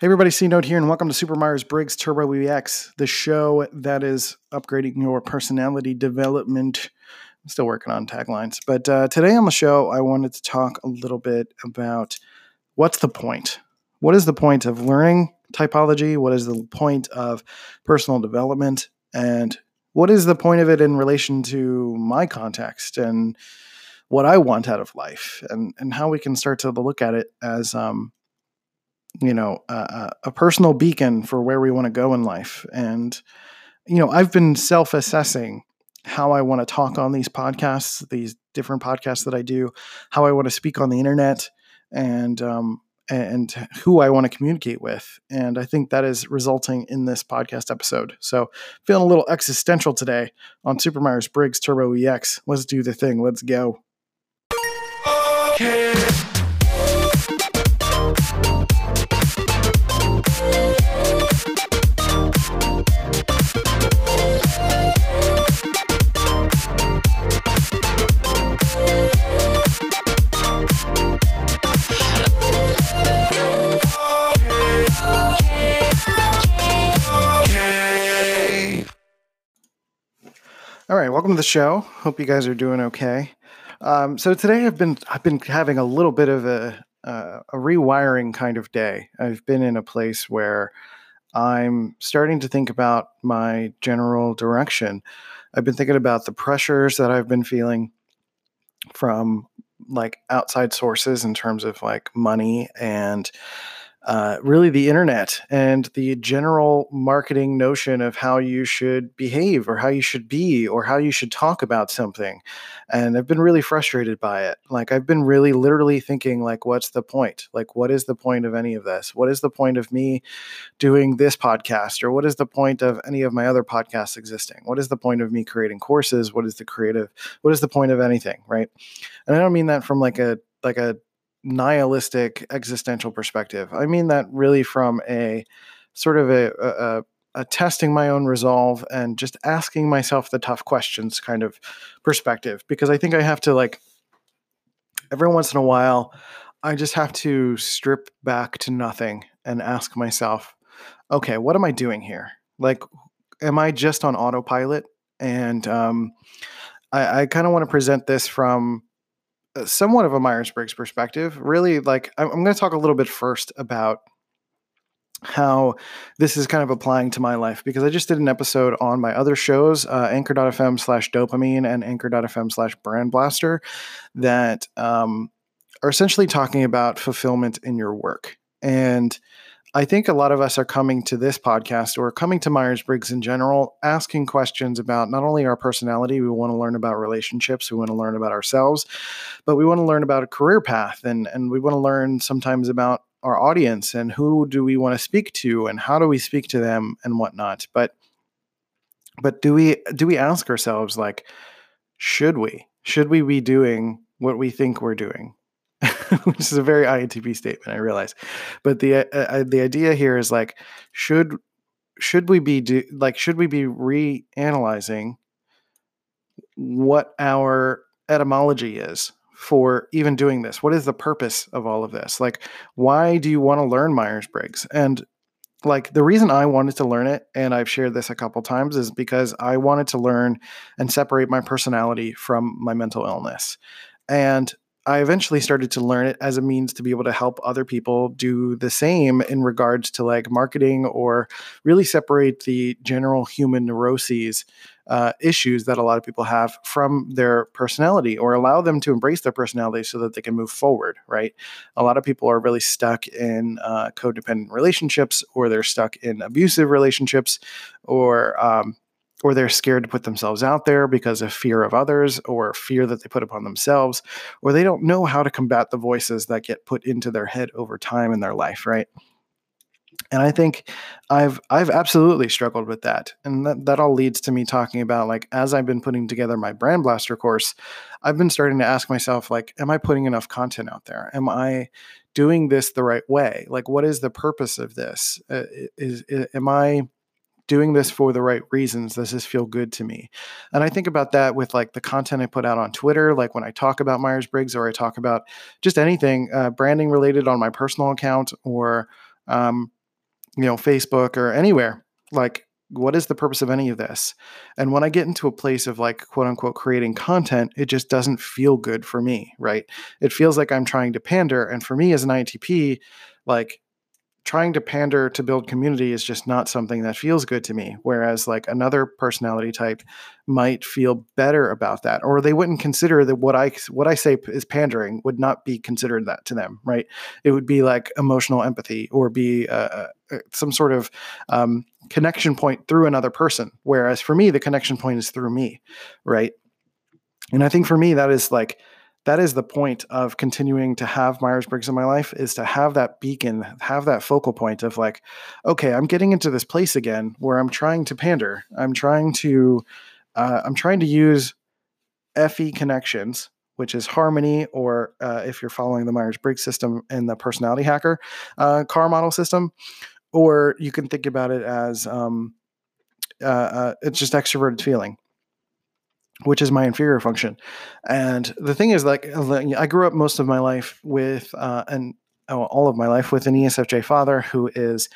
Hey everybody, C Note here, and welcome to Super Myers-Briggs Turbo EX, the show that is upgrading your personality development. I'm still working on taglines, but today on the show, I wanted to talk a little bit about what's the point? What is the point of learning typology? What is the point of personal development? And what is the point of it in relation to my context and what I want out of life, and how we can start to look at it as a personal beacon for where we want to go in life. And, you know, I've been self-assessing how I want to talk on these podcasts, these different podcasts that I do, how I want to speak on the internet, and who I want to communicate with. And I think that is resulting in this podcast episode. So feeling a little existential today on Super Myers-Briggs Turbo EX. Let's do the thing. Let's go. Okay. All right, welcome to the show. Hope you guys are doing okay. So today I've been having a little bit of a rewiring kind of day. I've been in a place where I'm starting to think about my general direction. I've been thinking about the pressures that I've been feeling from like outside sources in terms of like money and really the internet and the general marketing notion of how you should behave or how you should be or how you should talk about something. And I've been really frustrated by it. Like I've been really literally thinking like, what's the point? Like, what is the point of any of this? What is the point of me doing this podcast? Or what is the point of any of my other podcasts existing? What is the point of me creating courses? What is the point of anything? Right. And I don't mean that from like a nihilistic existential perspective. I mean that really from a sort of a testing my own resolve and just asking myself the tough questions kind of perspective, because I think I have to, like, every once in a while, I just have to strip back to nothing and ask myself, okay, what am I doing here? Like, am I just on autopilot? And I kind of want to present this from somewhat of a Myers-Briggs perspective, really. Like, I'm going to talk a little bit first about how this is kind of applying to my life, because I just did an episode on my other shows, anchor.fm/dopamine and anchor.fm/brand blaster, that are essentially talking about fulfillment in your work. And I think a lot of us are coming to this podcast or coming to Myers-Briggs in general, asking questions about not only our personality, we want to learn about relationships, we want to learn about ourselves, but we want to learn about a career path, and we want to learn sometimes about our audience and who do we want to speak to and how do we speak to them and whatnot. But do we ask ourselves, like, should we be doing what we think we're doing? Which is a very INTP statement, I realize, but the idea here is like, should we be reanalyzing what our etymology is for even doing this? What is the purpose of all of this? Like, why do you want to learn Myers-Briggs? And like, the reason I wanted to learn it, and I've shared this a couple times, is because I wanted to learn and separate my personality from my mental illness. And I eventually started to learn it as a means to be able to help other people do the same in regards to like marketing, or really separate the general human neuroses, issues that a lot of people have, from their personality, or allow them to embrace their personality so that they can move forward, right? A lot of people are really stuck in codependent relationships, or they're stuck in abusive relationships, or they're scared to put themselves out there because of fear of others, or fear that they put upon themselves, or they don't know how to combat the voices that get put into their head over time in their life, right? And I think I've absolutely struggled with that. And that all leads to me talking about, like, as I've been putting together my Brand Blaster course, I've been starting to ask myself, like, am I putting enough content out there? Am I doing this the right way? Like, what is the purpose of this? Am I doing this for the right reasons? Does this feel good to me? And I think about that with like the content I put out on Twitter, like when I talk about Myers-Briggs, or I talk about just anything branding related on my personal account, or you know, Facebook or anywhere. Like, what is the purpose of any of this? And when I get into a place of like, quote unquote, creating content, it just doesn't feel good for me, right? It feels like I'm trying to pander. And for me as an INTP, like trying to pander to build community is just not something that feels good to me. Whereas like another personality type might feel better about that, or they wouldn't consider that what I say is pandering would not be considered that to them, right? It would be like emotional empathy or be some sort of connection point through another person. Whereas for me, the connection point is through me, right? And I think for me, that is the point of continuing to have Myers-Briggs in my life, is to have that beacon, have that focal point of like, okay, I'm getting into this place again where I'm trying to pander. I'm trying to use FE connections, which is harmony, or if you're following the Myers-Briggs system and the personality hacker car model system, or you can think about it as it's just extroverted feeling, which is my inferior function. And the thing is, like, I grew up most of my life with all of my life with an ESFJ father who is,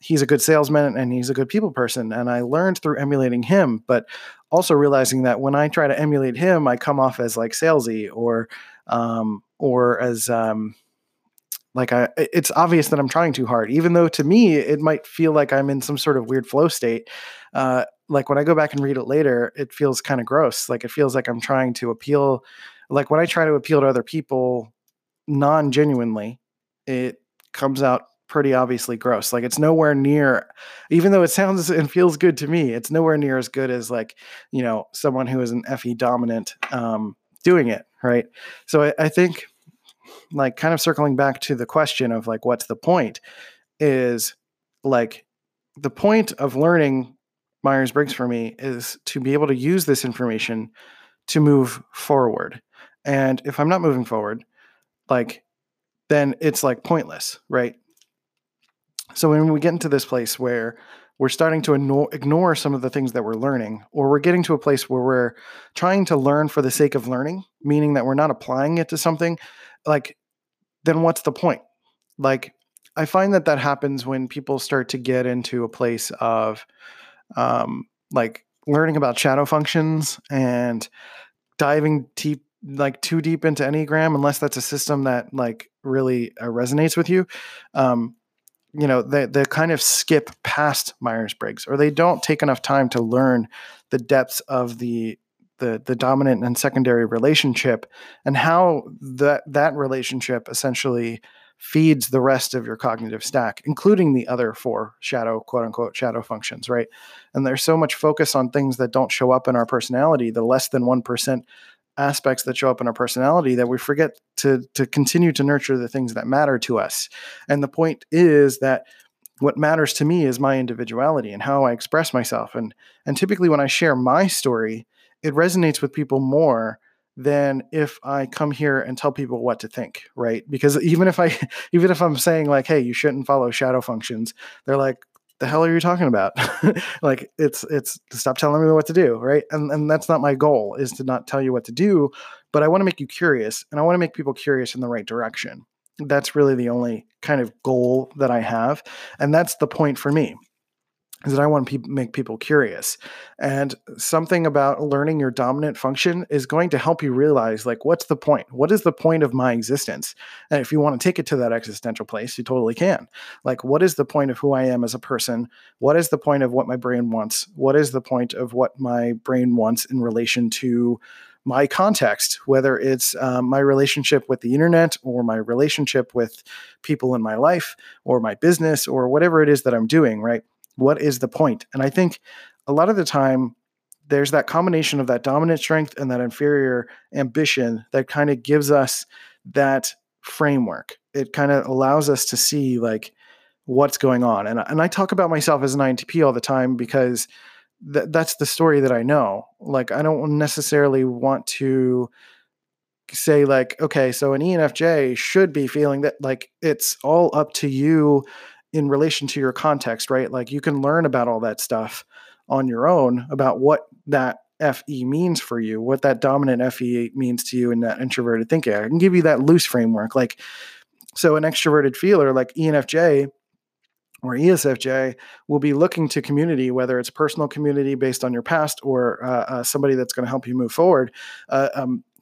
he's a good salesman and he's a good people person. And I learned through emulating him, but also realizing that when I try to emulate him, I come off as like salesy or it's obvious that I'm trying too hard, even though to me, it might feel like I'm in some sort of weird flow state. Like when I go back and read it later, it feels kind of gross. Like it feels like I'm trying to appeal, like when I try to appeal to other people non-genuinely, it comes out pretty obviously gross. Like it's nowhere near, even though it sounds and feels good to me, it's nowhere near as good as like, you know, someone who is an FE dominant doing it, right? So I think like kind of circling back to the question of like, what's the point, is like the point of learning Myers-Briggs for me is to be able to use this information to move forward. And if I'm not moving forward, like, then it's like pointless, right? So when we get into this place where we're starting to ignore some of the things that we're learning, or we're getting to a place where we're trying to learn for the sake of learning, meaning that we're not applying it to something, like, then what's the point? Like, I find that happens when people start to get into a place of, like learning about shadow functions and diving deep, like too deep into Enneagram, unless that's a system that like really resonates with you. You know, they kind of skip past Myers-Briggs, or they don't take enough time to learn the depths of the dominant and secondary relationship, and how that relationship essentially feeds the rest of your cognitive stack, including the other four shadow, quote unquote, shadow functions, right? And there's so much focus on things that don't show up in our personality, the less than 1% aspects that show up in our personality, that we forget to continue to nurture the things that matter to us. And the point is that what matters to me is my individuality and how I express myself. And typically when I share my story, it resonates with people more than if I come here and tell people what to think, right? Because even if I'm saying like, hey, you shouldn't follow shadow functions, they're like, the hell are you talking about? Like it's stop telling me what to do, right? And that's not my goal, is to not tell you what to do, but I want to make you curious, and I want to make people curious in the right direction. That's really the only kind of goal that I have. And that's the point for me, is that I want to make people curious. And something about learning your dominant function is going to help you realize, like, what's the point? What is the point of my existence? And if you want to take it to that existential place, you totally can. Like, what is the point of who I am as a person? What is the point of what my brain wants? What is the point of what my brain wants in relation to my context, whether it's my relationship with the internet, or my relationship with people in my life, or my business, or whatever it is that I'm doing, right? What is the point? And I think a lot of the time there's that combination of that dominant strength and that inferior ambition that kind of gives us that framework. It kind of allows us to see like what's going on. And I talk about myself as an INTP all the time because that's the story that I know. Like, I don't necessarily want to say like, okay, so an ENFJ should be feeling that. Like, it's all up to you in relation to your context, right? Like, you can learn about all that stuff on your own, about what that FE means for you, what that dominant FE means to you in that introverted thinking. I can give you that loose framework. Like, so an extroverted feeler like ENFJ or ESFJ will be looking to community, whether it's personal community based on your past or somebody that's going to help you move forward,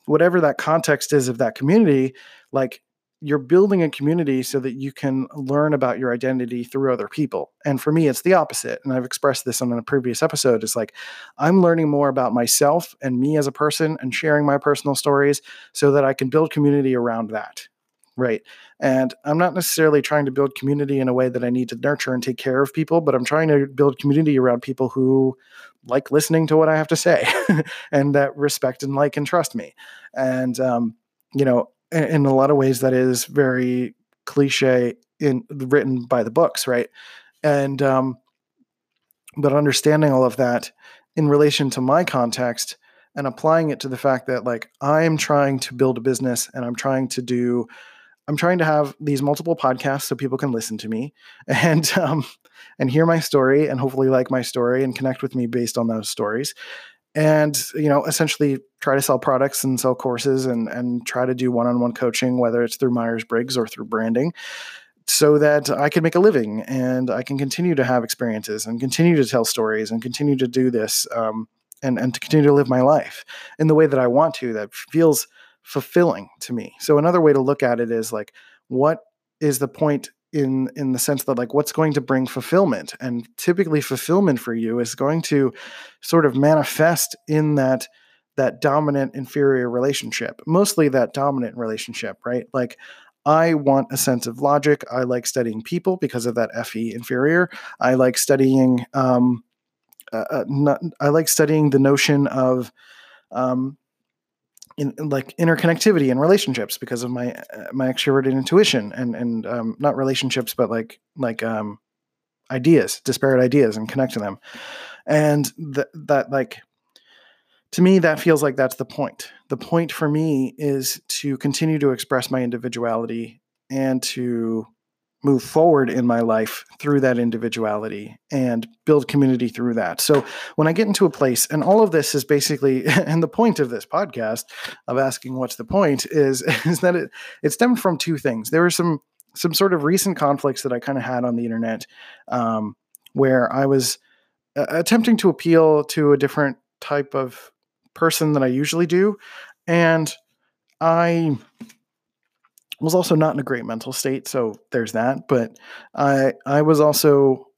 whatever that context is of that community, like you're building a community so that you can learn about your identity through other people. And for me, it's the opposite. And I've expressed this on a previous episode. It's like, I'm learning more about myself and me as a person and sharing my personal stories so that I can build community around that. Right. And I'm not necessarily trying to build community in a way that I need to nurture and take care of people, but I'm trying to build community around people who like listening to what I have to say and that respect and like and trust me. And, you know, in a lot of ways that is very cliche in written by the books. Right. And, but understanding all of that in relation to my context and applying it to the fact that like, I am trying to build a business and I'm trying to have these multiple podcasts so people can listen to me and hear my story and hopefully like my story and connect with me based on those stories. And, you know, essentially try to sell products and sell courses and try to do one-on-one coaching, whether it's through Myers-Briggs or through branding, so that I can make a living and I can continue to have experiences and continue to tell stories and continue to do this and to continue to live my life in the way that I want to, that feels fulfilling to me. So another way to look at it is like, what is the point in the sense that like, what's going to bring fulfillment? And typically fulfillment for you is going to sort of manifest in that dominant inferior relationship, mostly that dominant relationship, right? Like, I want a sense of logic. I like studying people because of that FE inferior. I like studying, I like studying the notion of, in like interconnectivity and relationships because of my extroverted intuition and not relationships, but like ideas, disparate ideas and connecting them. And that like, to me, that feels like that's the point. The point for me is to continue to express my individuality and to move forward in my life through that individuality and build community through that. So when I get into a place, and all of this is basically, and the point of this podcast of asking what's the point is that it stemmed from two things. There were some sort of recent conflicts that I kind of had on the internet where I was attempting to appeal to a different type of person than I usually do. And I was also not in a great mental state, so there's that. But I also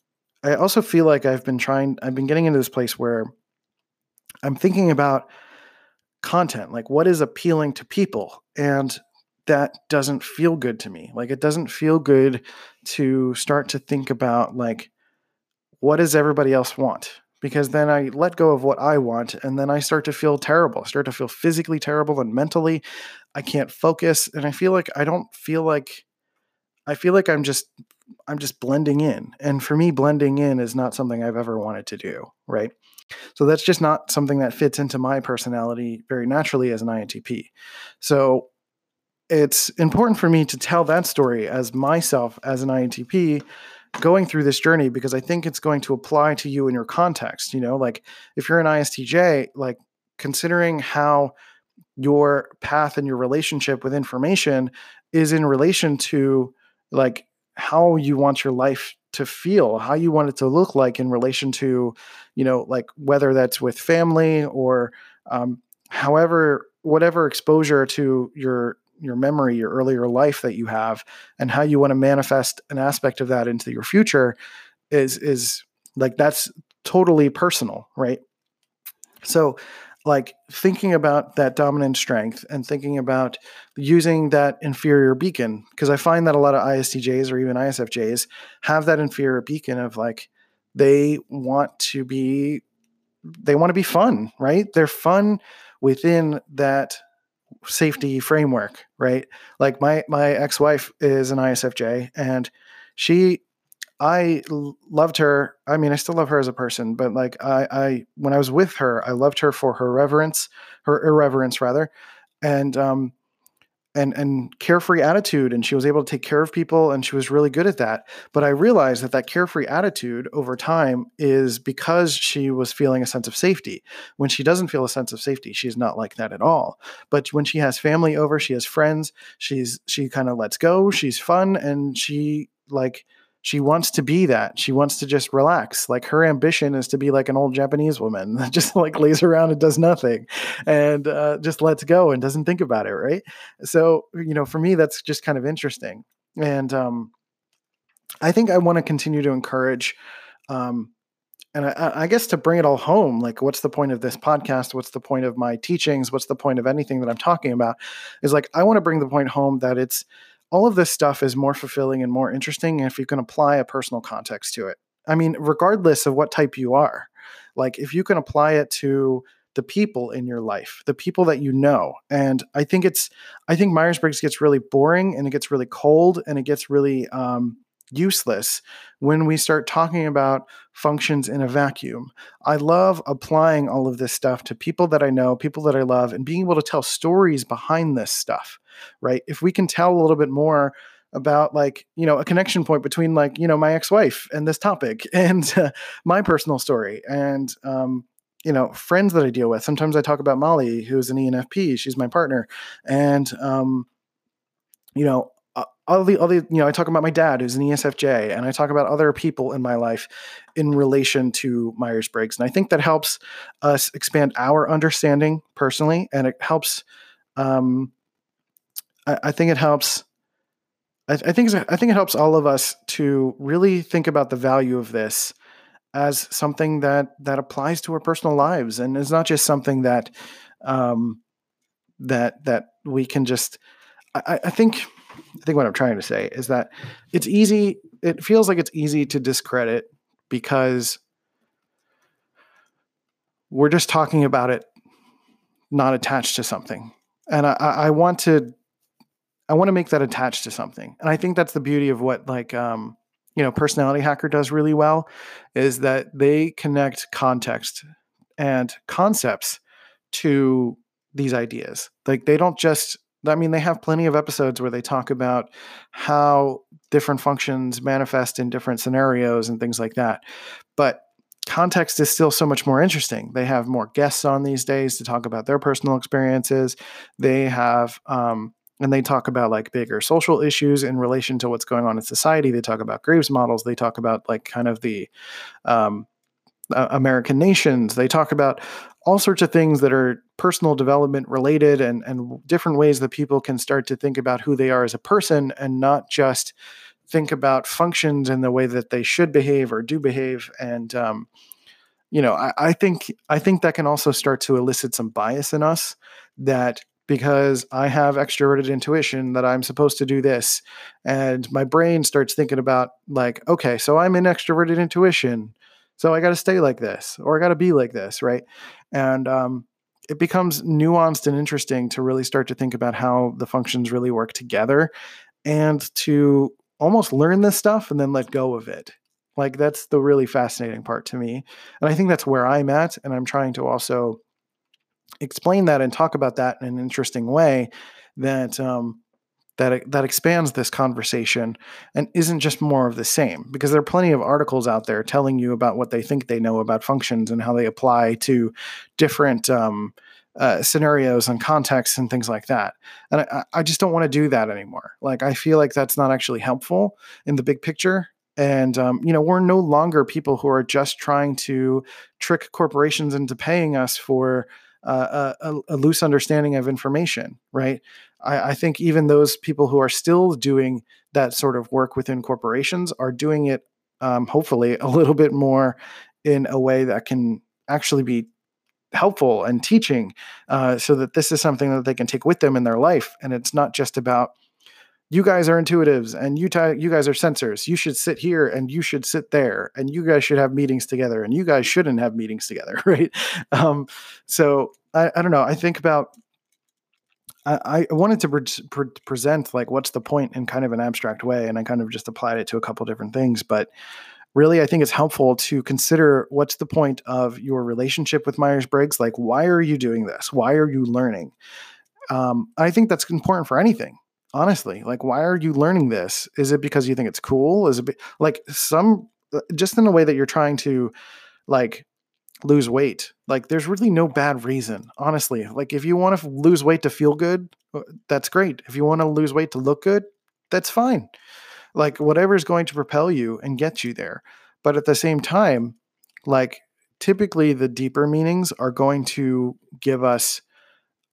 feel like I've been getting into this place where I'm thinking about content, like what is appealing to people, and that doesn't feel good to me. Like it doesn't feel good to start to think about like, what does everybody else want? Because then I let go of what I want, and then I start to feel terrible. I start to feel physically terrible and mentally. I can't focus, and I feel like I'm just blending in. And for me, blending in is not something I've ever wanted to do, right? So that's just not something that fits into my personality very naturally as an INTP. So it's important for me to tell that story as myself as an INTP going through this journey, because I think it's going to apply to you in your context. You know, like if you're an ISTJ, like considering how your path and your relationship with information is in relation to like how you want your life to feel, how you want it to look like in relation to, you know, like whether that's with family or whatever exposure to your memory, your earlier life that you have, and how you want to manifest an aspect of that into your future is like, that's totally personal, right? So like thinking about that dominant strength and thinking about using that inferior beacon, because I find that a lot of ISTJs or even ISFJs have that inferior beacon of like, they want to be fun, right? They're fun within that safety framework, right? Like my ex-wife is an ISFJ, and I loved her. I mean, I still love her as a person, but like when I was with her, I loved her for her irreverence, and carefree attitude. And she was able to take care of people, and she was really good at that. But I realized that carefree attitude over time is because she was feeling a sense of safety. When she doesn't feel a sense of safety, she's not like that at all. But when she has family over, she has friends, she kind of lets go, she's fun, and she like She wants to be that. She wants to just relax. Like, her ambition is to be like an old Japanese woman that just like lays around and does nothing and just lets go and doesn't think about it. Right. So, you know, for me, that's just kind of interesting. And I think I want to continue to encourage, and I guess to bring it all home, like, what's the point of this podcast? What's the point of my teachings? What's the point of anything that I'm talking about? Is like, I want to bring the point home that it's, all of this stuff is more fulfilling and more interesting if you can apply a personal context to it. I mean, regardless of what type you are, like, if you can apply it to the people in your life, the people that you know. And I think Myers-Briggs gets really boring, and it gets really cold, and it gets really useless when we start talking about functions in a vacuum. I love applying all of this stuff to people that I know, people that I love, and being able to tell stories behind this stuff, right? If we can tell a little bit more about, like, you know, a connection point between, like, you know, my ex-wife and this topic, and my personal story, and, you know, friends that I deal with. Sometimes I talk about Molly, who's an ENFP. She's my partner. And, you know, you know, I talk about my dad, who's an ESFJ, and I talk about other people in my life in relation to Myers-Briggs. And I think that helps us expand our understanding personally. And it helps, I think it helps all of us to really think about the value of this as something that applies to our personal lives. And it's not just something that, that we can just, I think what I'm trying to say is that it's easy. It feels like it's easy to discredit because we're just talking about it, not attached to something. And I want to make that attached to something. And I think that's the beauty of what, like, you know, Personality Hacker does really well, is that they connect context and concepts to these ideas. Like, they don't just, I mean, they have plenty of episodes where they talk about how different functions manifest in different scenarios and things like that. But context is still so much more interesting. They have more guests on these days to talk about their personal experiences. They have, and they talk about, like, bigger social issues in relation to what's going on in society. They talk about Graves models. They talk about, like, kind of the American nations. They talk about all sorts of things that are personal development related, and different ways that people can start to think about who they are as a person, and not just think about functions and the way that they should behave or do behave. And, you know, I think that can also start to elicit some bias in us, that because I have extroverted intuition that I'm supposed to do this, and my brain starts thinking about, like, okay, so I'm in extroverted intuition, so I got to stay like this, or I got to be like this, right? And it becomes nuanced and interesting to really start to think about how the functions really work together, and to almost learn this stuff and then let go of it. Like, that's the really fascinating part to me. And I think that's where I'm at. And I'm trying to also explain that and talk about that in an interesting way that expands this conversation and isn't just more of the same, because there are plenty of articles out there telling you about what they think they know about functions and how they apply to different scenarios and contexts and things like that. And I just don't want to do that anymore. Like, I feel like that's not actually helpful in the big picture. And, you know, we're no longer people who are just trying to trick corporations into paying us for a loose understanding of information, right? I think even those people who are still doing that sort of work within corporations are doing it, hopefully, a little bit more in a way that can actually be helpful and teaching, so that this is something that they can take with them in their life. And it's not just about, you guys are intuitives, and you guys are sensors. You should sit here, and you should sit there, and you guys should have meetings together, and you guys shouldn't have meetings together, right? So I don't know. I think about, I wanted to present, like, what's the point in kind of an abstract way, and I kind of just applied it to a couple different things. But really, I think it's helpful to consider, what's the point of your relationship with Myers-Briggs? Like, why are you doing this? Why are you learning? I think that's important for anything. Honestly, like, why are you learning this? Is it because you think it's cool? Is it like just in a way that you're trying to, like, lose weight? Like, there's really no bad reason, honestly. Like, if you want to lose weight to feel good, that's great. If you want to lose weight to look good, that's fine. like whatever is going to propel you and get you there. But at the same time, like typically the deeper meanings are going to give us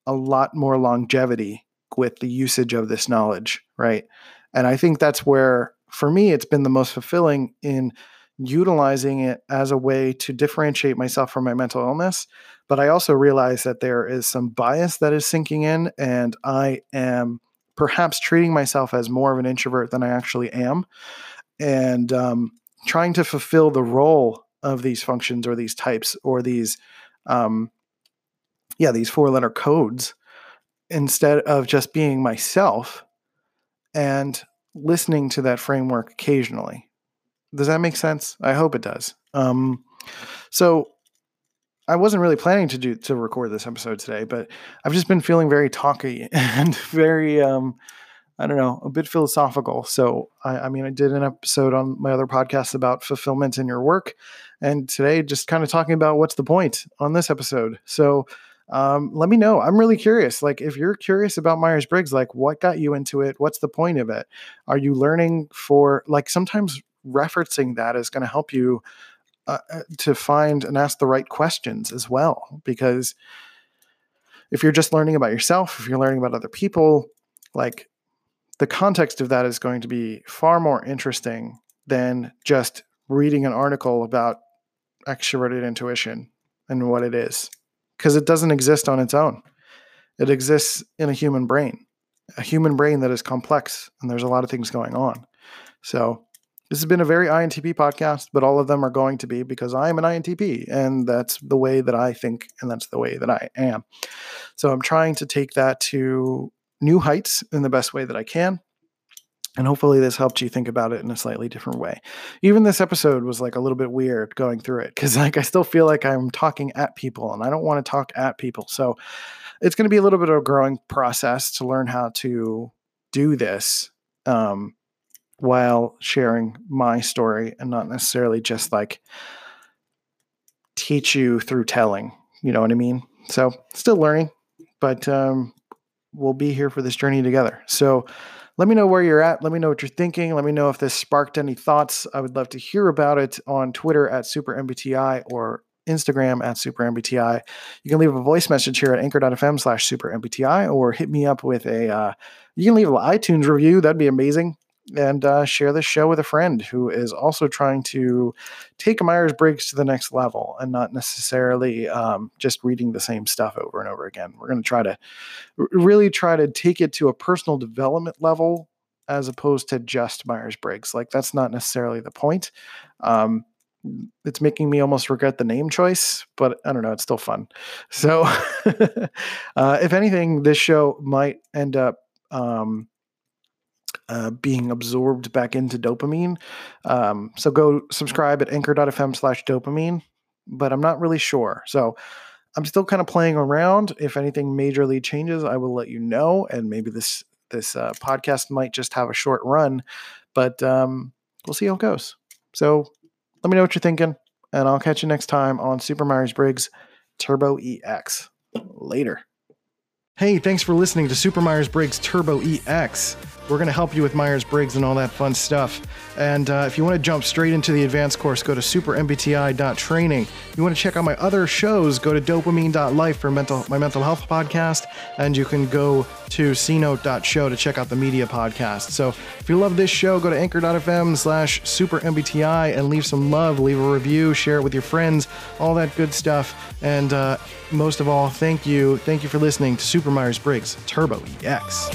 a lot more longevity with the usage of this knowledge, right? And I think that's where, for me, it's been the most fulfilling in utilizing it as a way to differentiate myself from my mental illness. But I also realize that there is some bias that is sinking in, and I am perhaps treating myself as more of an introvert than I actually am, and trying to fulfill the role of these functions or these types or these four-letter codes instead of just being myself and listening to that framework occasionally. Does that make sense? I hope it does. So I wasn't really planning to record this episode today, but I've just been feeling very talky and very, a bit philosophical. So I did an episode on my other podcast about fulfillment in your work, and today just kind of talking about what's the point on this episode. So let me know. I'm really curious. Like, if you're curious about Myers-Briggs, like, what got you into it? What's the point of it? Are you learning for, like, sometimes referencing that is going to help you to find and ask the right questions as well. Because if you're just learning about yourself, if you're learning about other people, like, the context of that is going to be far more interesting than just reading an article about extroverted intuition and what it is. Because it doesn't exist on its own. It exists in a human brain that is complex, and there's a lot of things going on. So this has been a very INTP podcast, but all of them are going to be, because I'm an INTP, and that's the way that I think, and that's the way that I am. So I'm trying to take that to new heights in the best way that I can. And hopefully this helped you think about it in a slightly different way. Even this episode was like a little bit weird going through it, because like I still feel like I'm talking at people, and I don't want to talk at people. So it's going to be a little bit of a growing process to learn how to do this while sharing my story, and not necessarily just like teach you through telling. You know what I mean? So still learning, but we'll be here for this journey together. So let me know where you're at. Let me know what you're thinking. Let me know if this sparked any thoughts. I would love to hear about it on Twitter at SuperMBTI or Instagram at SuperMBTI. You can leave a voice message here at anchor.fm/SuperMBTI, or hit me up with you can leave an iTunes review. That'd be amazing. And share this show with a friend who is also trying to take Myers-Briggs to the next level, and not necessarily just reading the same stuff over and over again. We're going to try to really try to take it to a personal development level, as opposed to just Myers-Briggs. Like, that's not necessarily the point. It's making me almost regret the name choice, but I don't know. It's still fun. So if anything, this show might end up being absorbed back into dopamine. So go subscribe at anchor.fm/dopamine, but I'm not really sure. So I'm still kind of playing around. If anything majorly changes, I will let you know. And maybe this podcast might just have a short run, but we'll see how it goes. So let me know what you're thinking, and I'll catch you next time on Super Myers-Briggs Turbo EX. Later. Hey, thanks for listening to Super Myers-Briggs Turbo EX. We're going to help you with Myers-Briggs and all that fun stuff. And if you want to jump straight into the advanced course, go to supermbti.training. If you want to check out my other shows, go to dopamine.life for my mental health podcast. And you can go to cnote.show to check out the media podcast. So if you love this show, go to anchor.fm/supermbti and leave some love, leave a review, share it with your friends, all that good stuff. And most of all, thank you. Thank you for listening to Super Myers-Briggs Turbo EX.